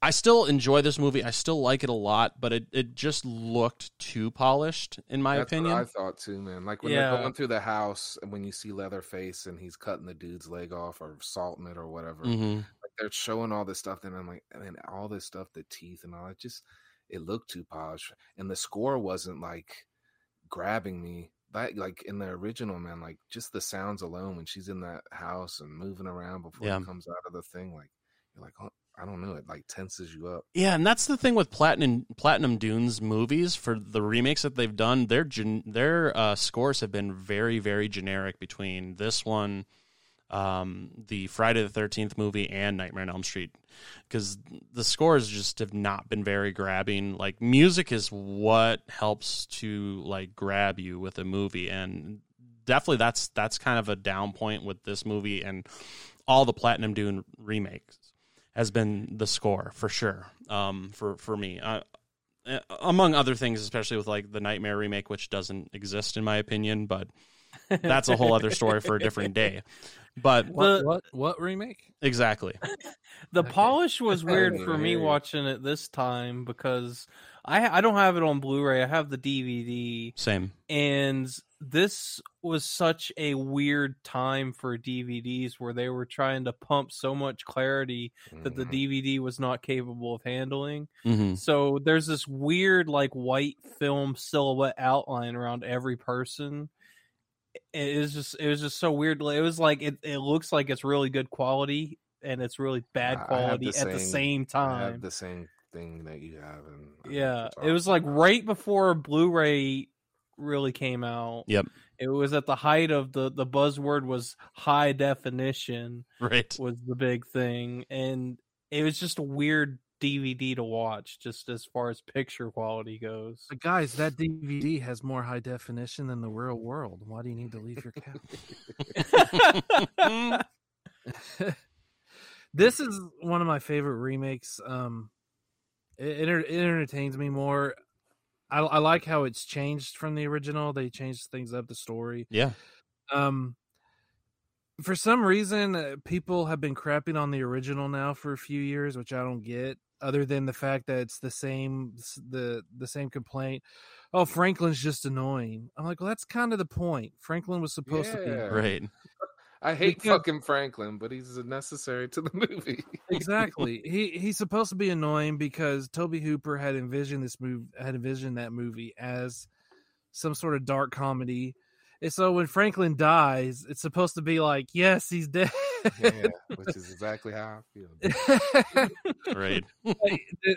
I still enjoy this movie. I still like it a lot, but it, it just looked too polished in my That's opinion. That's what I thought too, man. Like when yeah. they're going through the house and when you see Leatherface and he's cutting the dude's leg off or salting it or whatever, mm-hmm. like they're showing all this stuff. And I'm like, and all this stuff, the teeth and all, it just, it looked too polished. And the score wasn't like grabbing me. That, like in the original, man, like just the sounds alone when she's in that house and moving around before yeah. it comes out of the thing, like you're like, oh, I don't know, it like tenses you up. Yeah, and that's the thing with Platinum Platinum Dunes movies for the remakes that they've done. Their their uh, scores have been very very generic between this one, um, the Friday the thirteenth movie, and Nightmare on Elm Street, because the scores just have not been very grabbing. Like music is what helps to like grab you with a movie, and definitely that's that's kind of a down point with this movie and all the Platinum Dune remakes has been the score for sure. Um, for for me, uh, among other things, especially with like the Nightmare remake, which doesn't exist in my opinion, but. That's a whole other story for a different day. But the, what, what what remake? Exactly. The okay. polish was weird for me watching it this time because I I don't have it on Blu-ray. I have the D V D. Same. And this was such a weird time for D V Ds where they were trying to pump so much clarity mm-hmm. that the D V D was not capable of handling. Mm-hmm. So there's this weird like white film silhouette outline around every person. It is just it was just so weird. It was like it, it looks like it's really good quality and it's really bad quality the at same, the same time. I have the same thing that you have. And yeah, it was like right before Blu-ray really came out. Yep, it was at the height of the the buzzword was high definition. Right, was the big thing, and it was just a weird D V D to watch, just as far as picture quality goes. But guys, that D V D has more high definition than the real world. Why do you need to leave your couch? This is one of my favorite remakes. Um, it, it, it entertains me more. I, I like how it's changed from the original. They changed things up, the story. Yeah. Um, for some reason, people have been crapping on the original now for a few years, which I don't get. Other than the fact that it's the same, the the same complaint. Oh, Franklin's just annoying. I'm like, well, that's kind of the point. Franklin was supposed yeah. to be right. I hate because, fucking Franklin, but he's necessary to the movie. Exactly. He he's supposed to be annoying because Tobe Hooper had envisioned this move, had envisioned that movie as some sort of dark comedy. And so when Franklin dies, it's supposed to be like, yes, he's dead. Yeah, which is exactly how I feel. Right.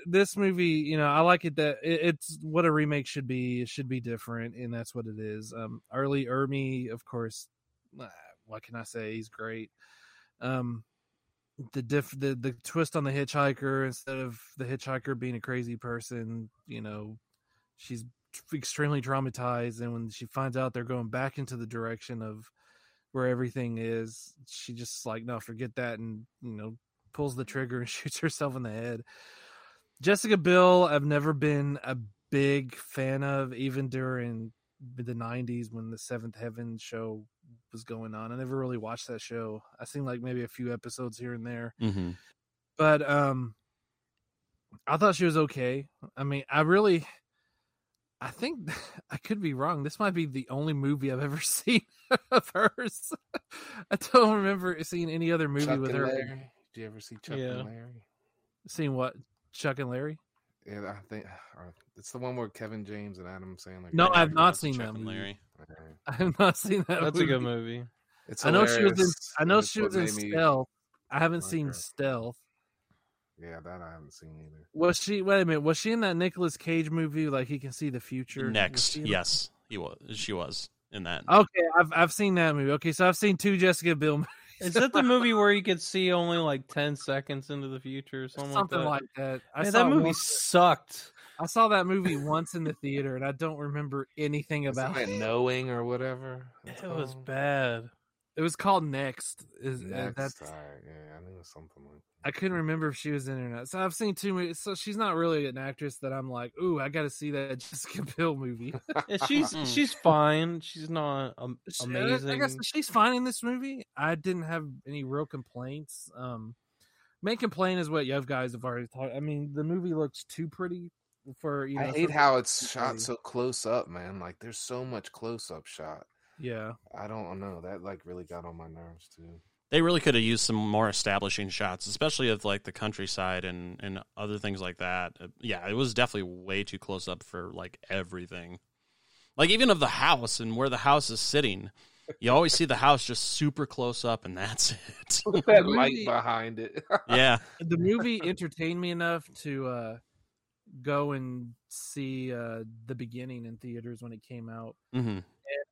This movie, you know, I like it that it's what a remake should be. It should be different, and that's what it is. Um, early Ermy, of course. What can I say? He's great. Um, the diff, the the twist on the hitchhiker, instead of the hitchhiker being a crazy person, you know, she's extremely traumatized, and when she finds out they're going back into the direction of where everything is, she just like, no, forget that, and you know, pulls the trigger and shoots herself in the head. Jessica Biel, I've never been a big fan of, even during the nineties when the Seventh Heaven show was going on. I never really watched that show. I seen like maybe a few episodes here and there, mm-hmm. but um, I thought she was okay. I mean, I really, I think I could be wrong. This might be the only movie I've ever seen of hers. I don't remember seeing any other movie Chuck with her. Larry. Did you ever see Chuck yeah. and Larry? Seen what? Chuck and Larry? Yeah, I think uh, it's the one where Kevin James and Adam Sandler. No, I've not seen Chuck that movie. Larry. Okay. I have not seen that. That's movie. a good movie. It's I know she was in. I know she was in Stealth. I haven't seen her. Stealth. Yeah, that I haven't seen either. Was she? Wait a minute. Was she in that Nicolas Cage movie? Like he can see the future. Next, yes, he was. She was in that. Okay, I've I've seen that movie. Okay, so I've seen two Jessica Biel movies. Is that the movie where you could see only like ten seconds into the future or something, something like that? Like that. I Man, saw that movie once. Sucked. I saw that movie once in the theater, and I don't remember anything about it. Knowing or whatever. It called. was bad. It was called Next. Is Next, that's, right. Yeah, I knew something like that. I couldn't remember if she was in it or not. So I've seen two movies. So she's not really an actress that I'm like, ooh, I got to see that Jessica Biel movie. Yeah, she's she's fine. She's not um, amazing. I guess she's fine in this movie. I didn't have any real complaints. Um, main complaint is what you guys have already talked. I mean, the movie looks too pretty. For you know, I hate for how it's pretty. shot so close up, man. Like there's so much close up shot. Yeah, I don't know. That like really got on my nerves too. They really could have used some more establishing shots, especially of like the countryside and, and other things like that. Yeah, it was definitely way too close up for like everything, like even of the house and where the house is sitting. You always see the house just super close up, and that's it. With that light behind it. Yeah, the movie entertained me enough to uh, go and see uh, The Beginning in theaters when it came out. Mm-hmm.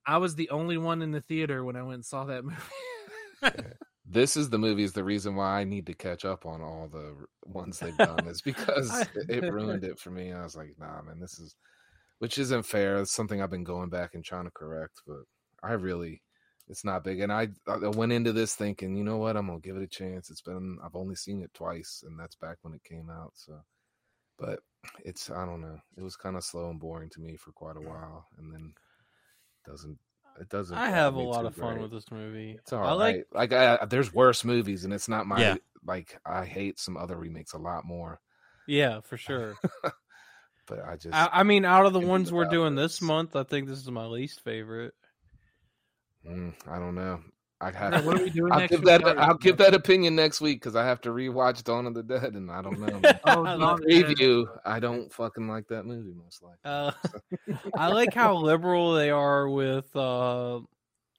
I was the only one in the theater when I went and saw that movie. Yeah. This is the movie is the reason why I need to catch up on all the ones they've done is because I, it ruined it for me. I was like, nah, man, this is, which isn't fair. It's something I've been going back and trying to correct, but I really, it's not big. And I, I went into this thinking, you know what, I'm going to give it a chance. It's been, I've only seen it twice, and that's back when it came out. So, but it's, I don't know. It was kind of slow and boring to me for quite a while. And then, doesn't it doesn't I have a lot of fun great. with this movie. It's all I right. like like I, there's worse movies, and it's not my yeah. like I hate some other remakes a lot more. Yeah, for sure. But I just I, I mean out of the ones we're doing this. this month, I think this is my least favorite. Mm, I don't know. I have now, what are we doing I'll next give that I'll give that opinion next week because I have to rewatch Dawn of the Dead, and I don't know. Oh, the preview, I don't fucking like that movie most likely. Uh, I like how liberal they are with uh,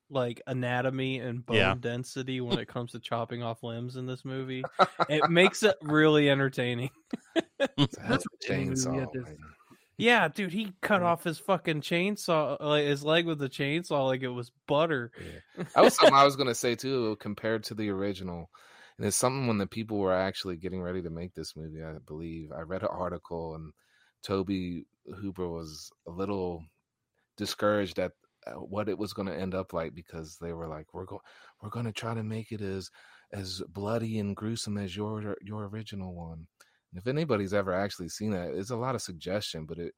like anatomy and bone yeah. density when it comes to chopping off limbs in this movie. It makes it really entertaining. That's chainsaw. Yeah, dude, he cut off his fucking chainsaw, like his leg with the chainsaw, like it was butter. Yeah. That was something I was gonna say too. Compared to the original, And it's something when the people were actually getting ready to make this movie, I believe. I read an article, and Toby Hooper was a little discouraged at what it was going to end up like, because they were like, we're going we're going to try to make it as as bloody and gruesome as your your original one. And if anybody's ever actually seen that, it's a lot of suggestion, but it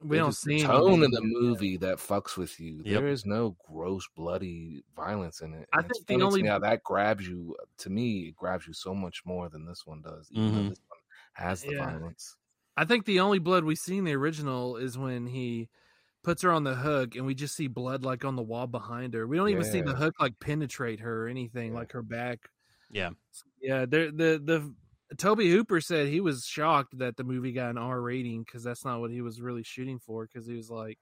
we don't see the tone in the movie that fucks with you. Yep. There is no gross, bloody violence in it. And I think the only now that grabs you, to me, it grabs you so much more than this one does, even mm-hmm. though this one has the yeah. violence. I think the only blood we see in the original is when he puts her on the hook, and we just see blood like on the wall behind her. We don't yeah. even see the hook like penetrate her or anything, yeah. like her back. Yeah, yeah. The the the. Toby Hooper said he was shocked that the movie got an R rating, because that's not what he was really shooting for. Because he was like,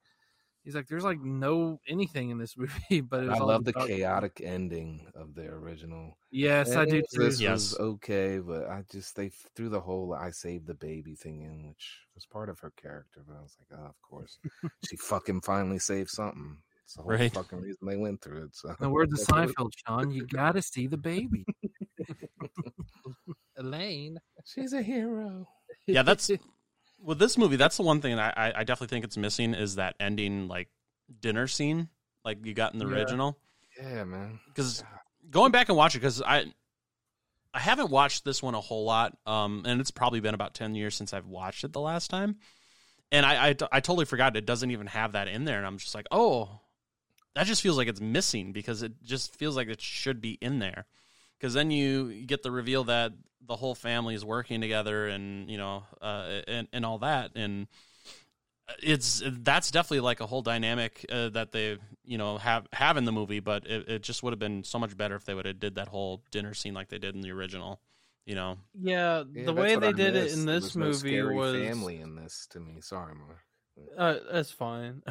he's like, there's like no anything in this movie. But it was I love the chaotic it. ending of the original. Yes, and I do. Too. This yes. was okay, but I just they threw the whole "I saved the baby" thing in, which was part of her character. But I was like, oh, of course, she fucking finally saved something. It's the whole right. fucking reason they went through it. So the words of Seinfeld, Sean, you got to see the baby. Elaine, she's a hero. Yeah, that's with this movie. That's the one thing I, I definitely think it's missing is that ending, like dinner scene, like you got in the yeah. original. Yeah, man. Because going back and watching, because I I haven't watched this one a whole lot, um, and it's probably been about ten years since I've watched it the last time, and I, I I totally forgot it doesn't even have that in there, and I'm just like, oh, that just feels like it's missing because it just feels like it should be in there. Because then you get the reveal that the whole family is working together, and you know, uh, and and all that, and it's that's definitely like a whole dynamic uh, that they you know have have in the movie. But it, it just would have been so much better if they would have did that whole dinner scene like they did in the original. You know, yeah, the yeah, way they I did missed. it in this There's movie no was family in this to me. Sorry, Mark. Uh, that's fine.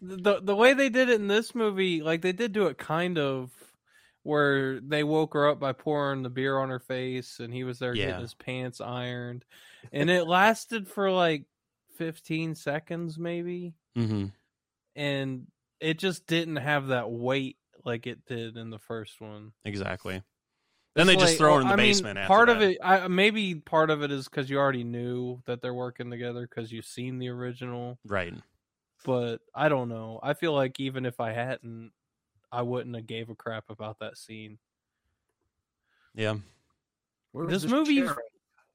the the way they did it in this movie, like they did do it kind of. Where they woke her up by pouring the beer on her face, and he was there yeah. getting his pants ironed, and it lasted for like fifteen seconds, maybe, mm-hmm. and it just didn't have that weight like it did in the first one. Exactly. Then it's they like, just throw her in the I basement. Mean, after part that. of it, I, maybe part of it is because you already knew that they're working together because you've seen the original, right? But I don't know. I feel like even if I hadn't. I wouldn't have gave a crap about that scene. Yeah. Where's this movie? Sheriff?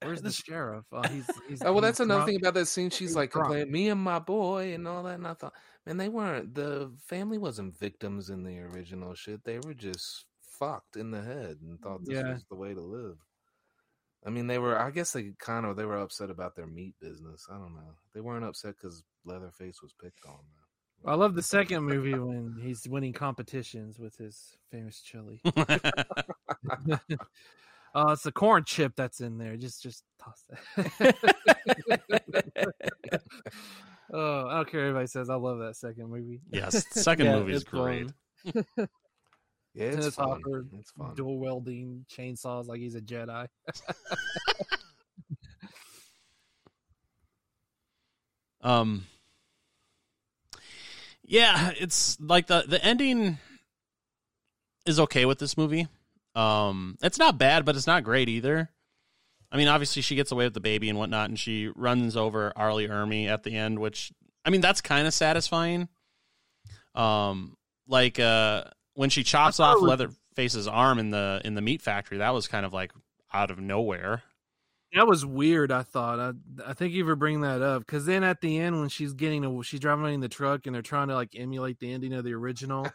Where's the sheriff? Oh, he's, he's, oh well, that's another drunk. thing about that scene. She's he's like drunk. complaining, me and my boy and all that. And I thought, man, they weren't, the family wasn't victims in the original shit. They were just fucked in the head and thought this yeah. was the way to live. I mean, they were, I guess they kind of, they were upset about their meat business. I don't know. They weren't upset because Leatherface was picked on, man. I love the second movie when he's winning competitions with his famous chili. uh, it's a corn chip that's in there. Just just toss that. oh, I don't care what everybody says. I love that second movie. Yes, the second yeah, movie is great. yeah, it's fun. It's fun. Dual wielding chainsaws like he's a Jedi. um. Yeah, it's like the, the ending is okay with this movie. Um, it's not bad, but it's not great either. I mean, obviously she gets away with the baby and whatnot, and she runs over Arlie Ermey at the end, which, I mean, that's kind of satisfying. Um, like uh, when she chops off was... Leatherface's arm in the in the meat factory, that was kind of like out of nowhere. That was weird, I thought. I I think you were bringing that up. Because then at the end, when she's getting a, she's driving in the truck, and they're trying to like emulate the ending of the original.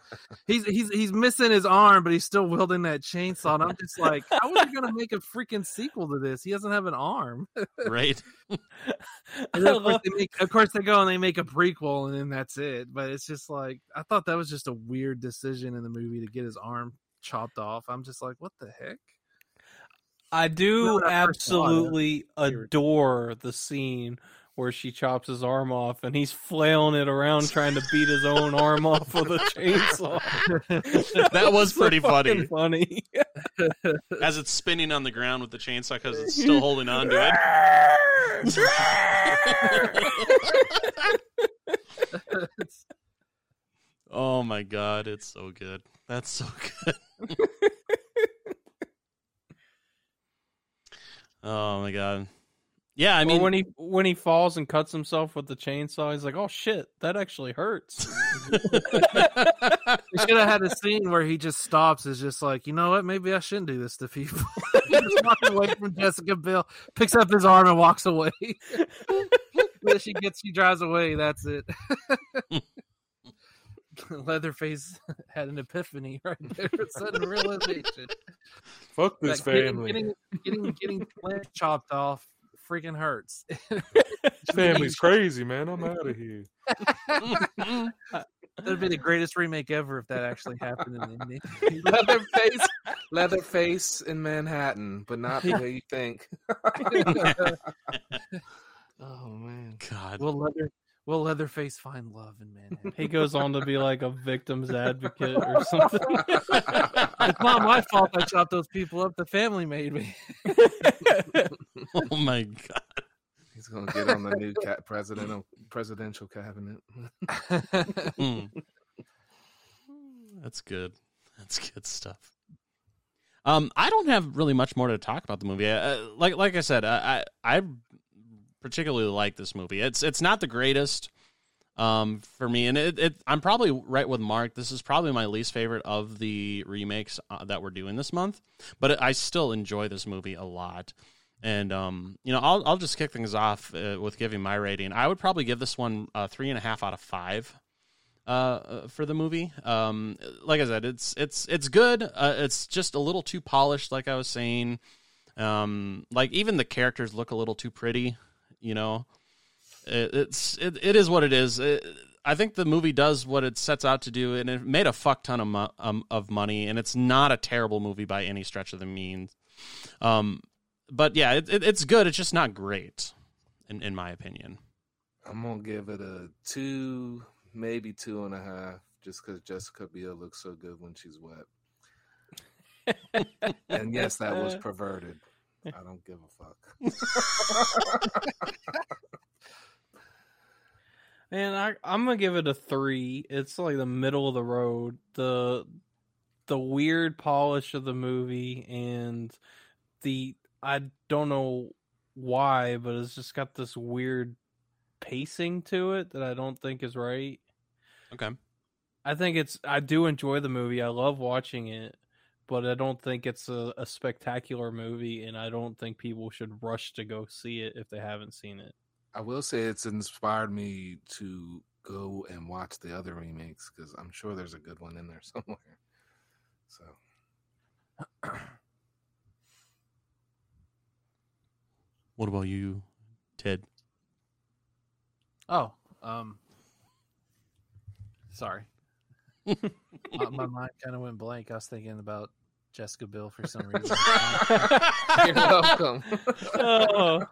he's he's he's missing his arm, but he's still wielding that chainsaw. And I'm just like, how are you going to make a freaking sequel to this? He doesn't have an arm. Right. And of, course they make, of course, they go and they make a prequel, and then that's it. But it's just like, I thought that was just a weird decision in the movie to get his arm chopped off. I'm just like, what the heck? I do absolutely adore the scene where she chops his arm off and he's flailing it around trying to beat his own arm off with a chainsaw. That, that was, was pretty so funny. funny. As it's spinning on the ground with the chainsaw because it's still holding on to it. Oh my God, it's so good. That's so good. Oh my god. Yeah, I mean, well, when he when he falls and cuts himself with the chainsaw, he's like, "Oh shit, that actually hurts." We should have had a scene where he just stops, is just like, you know what? Maybe I shouldn't do this to people. He just walks away from Jessica Biel, picks up his arm and walks away. Then she gets, she drives away. That's it. Leatherface had an epiphany right there. Sudden realization. Fuck this like, family. Getting getting, getting, getting plants chopped off freaking hurts. Family's crazy, man. I'm out of here. That'd be the greatest remake ever if that actually happened in the ending. Leatherface, Leatherface in Manhattan, but not the way you think. Oh man, God. Will Leather Will Leatherface find love in Manhattan? He goes on to be like a victim's advocate or something. It's not my fault I chopped those people up. The family made me. Oh my god. He's going to get on the new cat president, presidential cabinet. Mm. That's good. That's good stuff. Um, I don't have really much more to talk about the movie. Uh, like like I said, I I, I particularly like this movie. It's it's not the greatest um, for me, and it, it I'm probably right with Mark. This is probably my least favorite of the remakes uh, that we're doing this month, but I still enjoy this movie a lot. And, um, you know, I'll I'll just kick things off uh, with giving my rating. I would probably give this one a three and a half out of five uh, for the movie. Um, like I said, it's it's it's good. Uh, it's just a little too polished, like I was saying. Um, like, even the characters look a little too pretty, you know. It, it's, it, it is what it is. It, I think the movie does what it sets out to do, and it made a fuck ton of, mo- um, of money, and it's not a terrible movie by any stretch of the means. Um But yeah, it, it, it's good. It's just not great, in, in my opinion. I'm gonna give it a two, maybe two and a half, just because Jessica Biel looks so good when she's wet. And yes, that was perverted. I don't give a fuck. Man, I, I'm gonna give it a three. It's like the middle of the road. The the weird polish of the movie and the I don't know why, but it's just got this weird pacing to it that I don't think is right. Okay. I think it's, I do enjoy the movie. I love watching it, but I don't think it's a, a spectacular movie, and I don't think people should rush to go see it if they haven't seen it. I will say it's inspired me to go and watch the other remakes, because I'm sure there's a good one in there somewhere. So... What about you, Ted? Oh, um, sorry. my, my mind kind of went blank. I was thinking about Jessica Biel for some reason. You're welcome. Oh.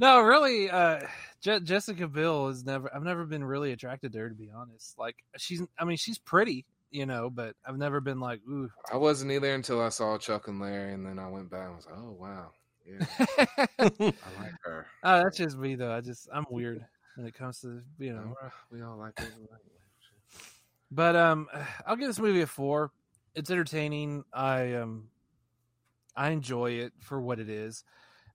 No, really, uh, Je- Jessica Biel is never. I've never been really attracted to her, to be honest. Like she's, I mean, she's pretty, you know, but I've never been like, ooh. I wasn't either until I saw Chuck and Larry, and then I went back and was like, oh wow. Yeah. I like her. Oh, that's just me though. I just I'm weird when it comes to, you know, we all like it. But um, I'll give this movie a four. It's entertaining. I um, I enjoy it for what it is,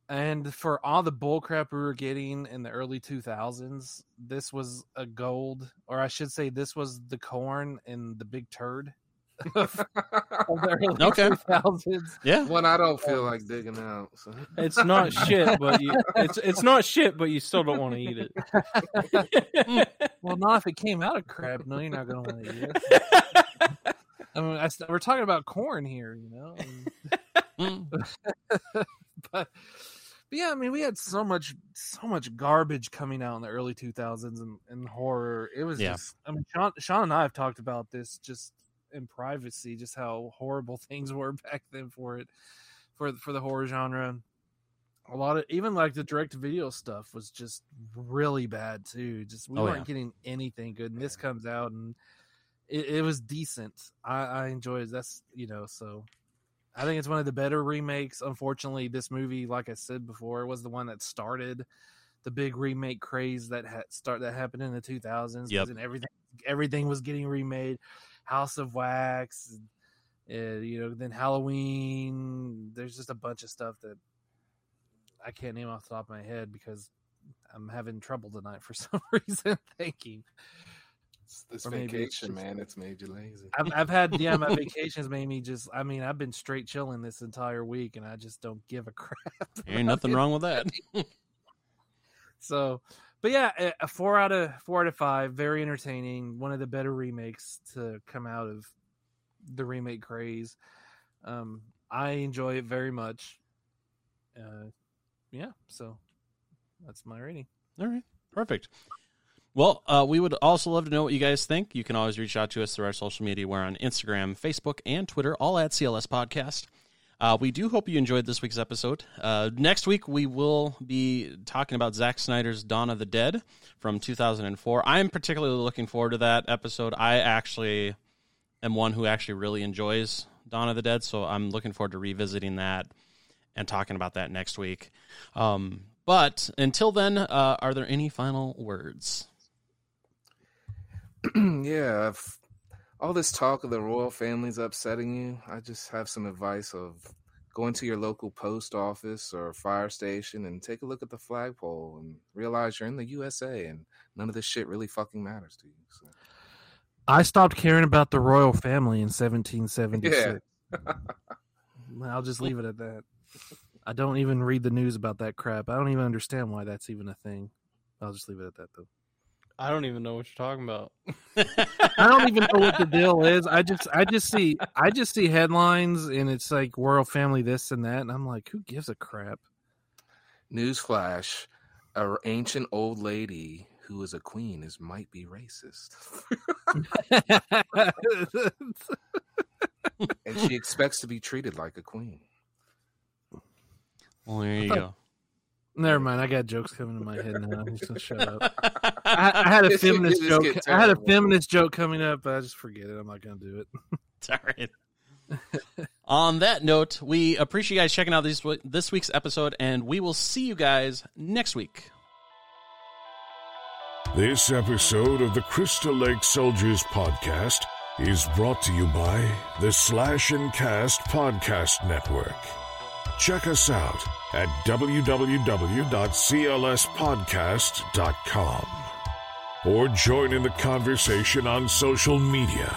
and for all the bull crap we were getting in the early two thousands, this was a gold, or I should say, this was the corn in the big turd. Of the early okay. two thousands. Yeah. One I don't feel like digging out. So. It's not shit, but you it's it's not shit, but you still don't want to eat it. Well, not if it came out of crab. No, you're not going to want to eat it. I mean, I, we're talking about corn here, you know. And, but, but yeah, I mean, we had so much so much garbage coming out in the early two thousands and, and horror. It was yeah. just. I mean, Sean, Sean and I have talked about this just. In privacy, just how horrible things were back then for it, for for the horror genre. A lot of even like the direct video stuff was just really bad too. Just we oh, weren't yeah. getting anything good, and yeah. this comes out and it, it was decent. I, I enjoyed it. That's you know, so I think it's one of the better remakes. Unfortunately, this movie, like I said before, was the one that started the big remake craze that had start that happened in the two thousands. Yep. And everything everything was getting remade. House of Wax, and, uh, you know, then Halloween. There's just a bunch of stuff that I can't name off the top of my head because I'm having trouble tonight for some reason. Thank you. It's this or vacation, man. It's made you lazy. I've, I've had, yeah, my vacation's made me just, I mean, I've been straight chilling this entire week and I just don't give a crap. There ain't nothing wrong with that. So, but yeah, a four out of four out of five, very entertaining. One of the better remakes to come out of the remake craze. Um, I enjoy it very much. Uh, yeah, so that's my rating. All right, perfect. Well, uh, we would also love to know what you guys think. You can always reach out to us through our social media. We're on Instagram, Facebook, and Twitter, all at C L S Podcast. Uh, we do hope you enjoyed this week's episode. Uh, next week, we will be talking about Zack Snyder's Dawn of the Dead from two thousand four. I'm particularly looking forward to that episode. I actually am one who actually really enjoys Dawn of the Dead, so I'm looking forward to revisiting that and talking about that next week. Um, but until then, uh, are there any final words? Yeah, if all this talk of the royal family's upsetting you, I just have some advice of going to your local post office or fire station and take a look at the flagpole and realize you're in the U S A and none of this shit really fucking matters to you. So. I stopped caring about the royal family in seventeen seventy-six. Yeah. I'll just leave it at that. I don't even read the news about that crap. I don't even understand why that's even a thing. I'll just leave it at that, though. I don't even know what you're talking about. I don't even know what the deal is. I just, I just see, I just see headlines, and it's like royal family this and that, and I'm like, who gives a crap? Newsflash: an ancient old lady who is a queen is might be racist, and she expects to be treated like a queen. Well, there you go. Never mind, I got jokes coming to my head now. I'm just gonna shut up. I, I had a feminist joke. I had a feminist joke coming up, but I just forget it. I'm not gonna do it. It's all right. On that note, we appreciate you guys checking out this this week's episode, and we will see you guys next week. This episode of the Crystal Lake Soldiers podcast is brought to you by the Slash and Cast Podcast Network. Check us out at w w w dot c l s podcast dot com or join in the conversation on social media.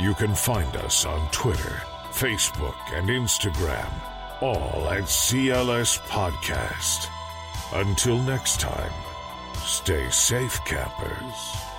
You can find us on Twitter, Facebook, and Instagram, all at C L S Podcast. Until next time, stay safe, campers.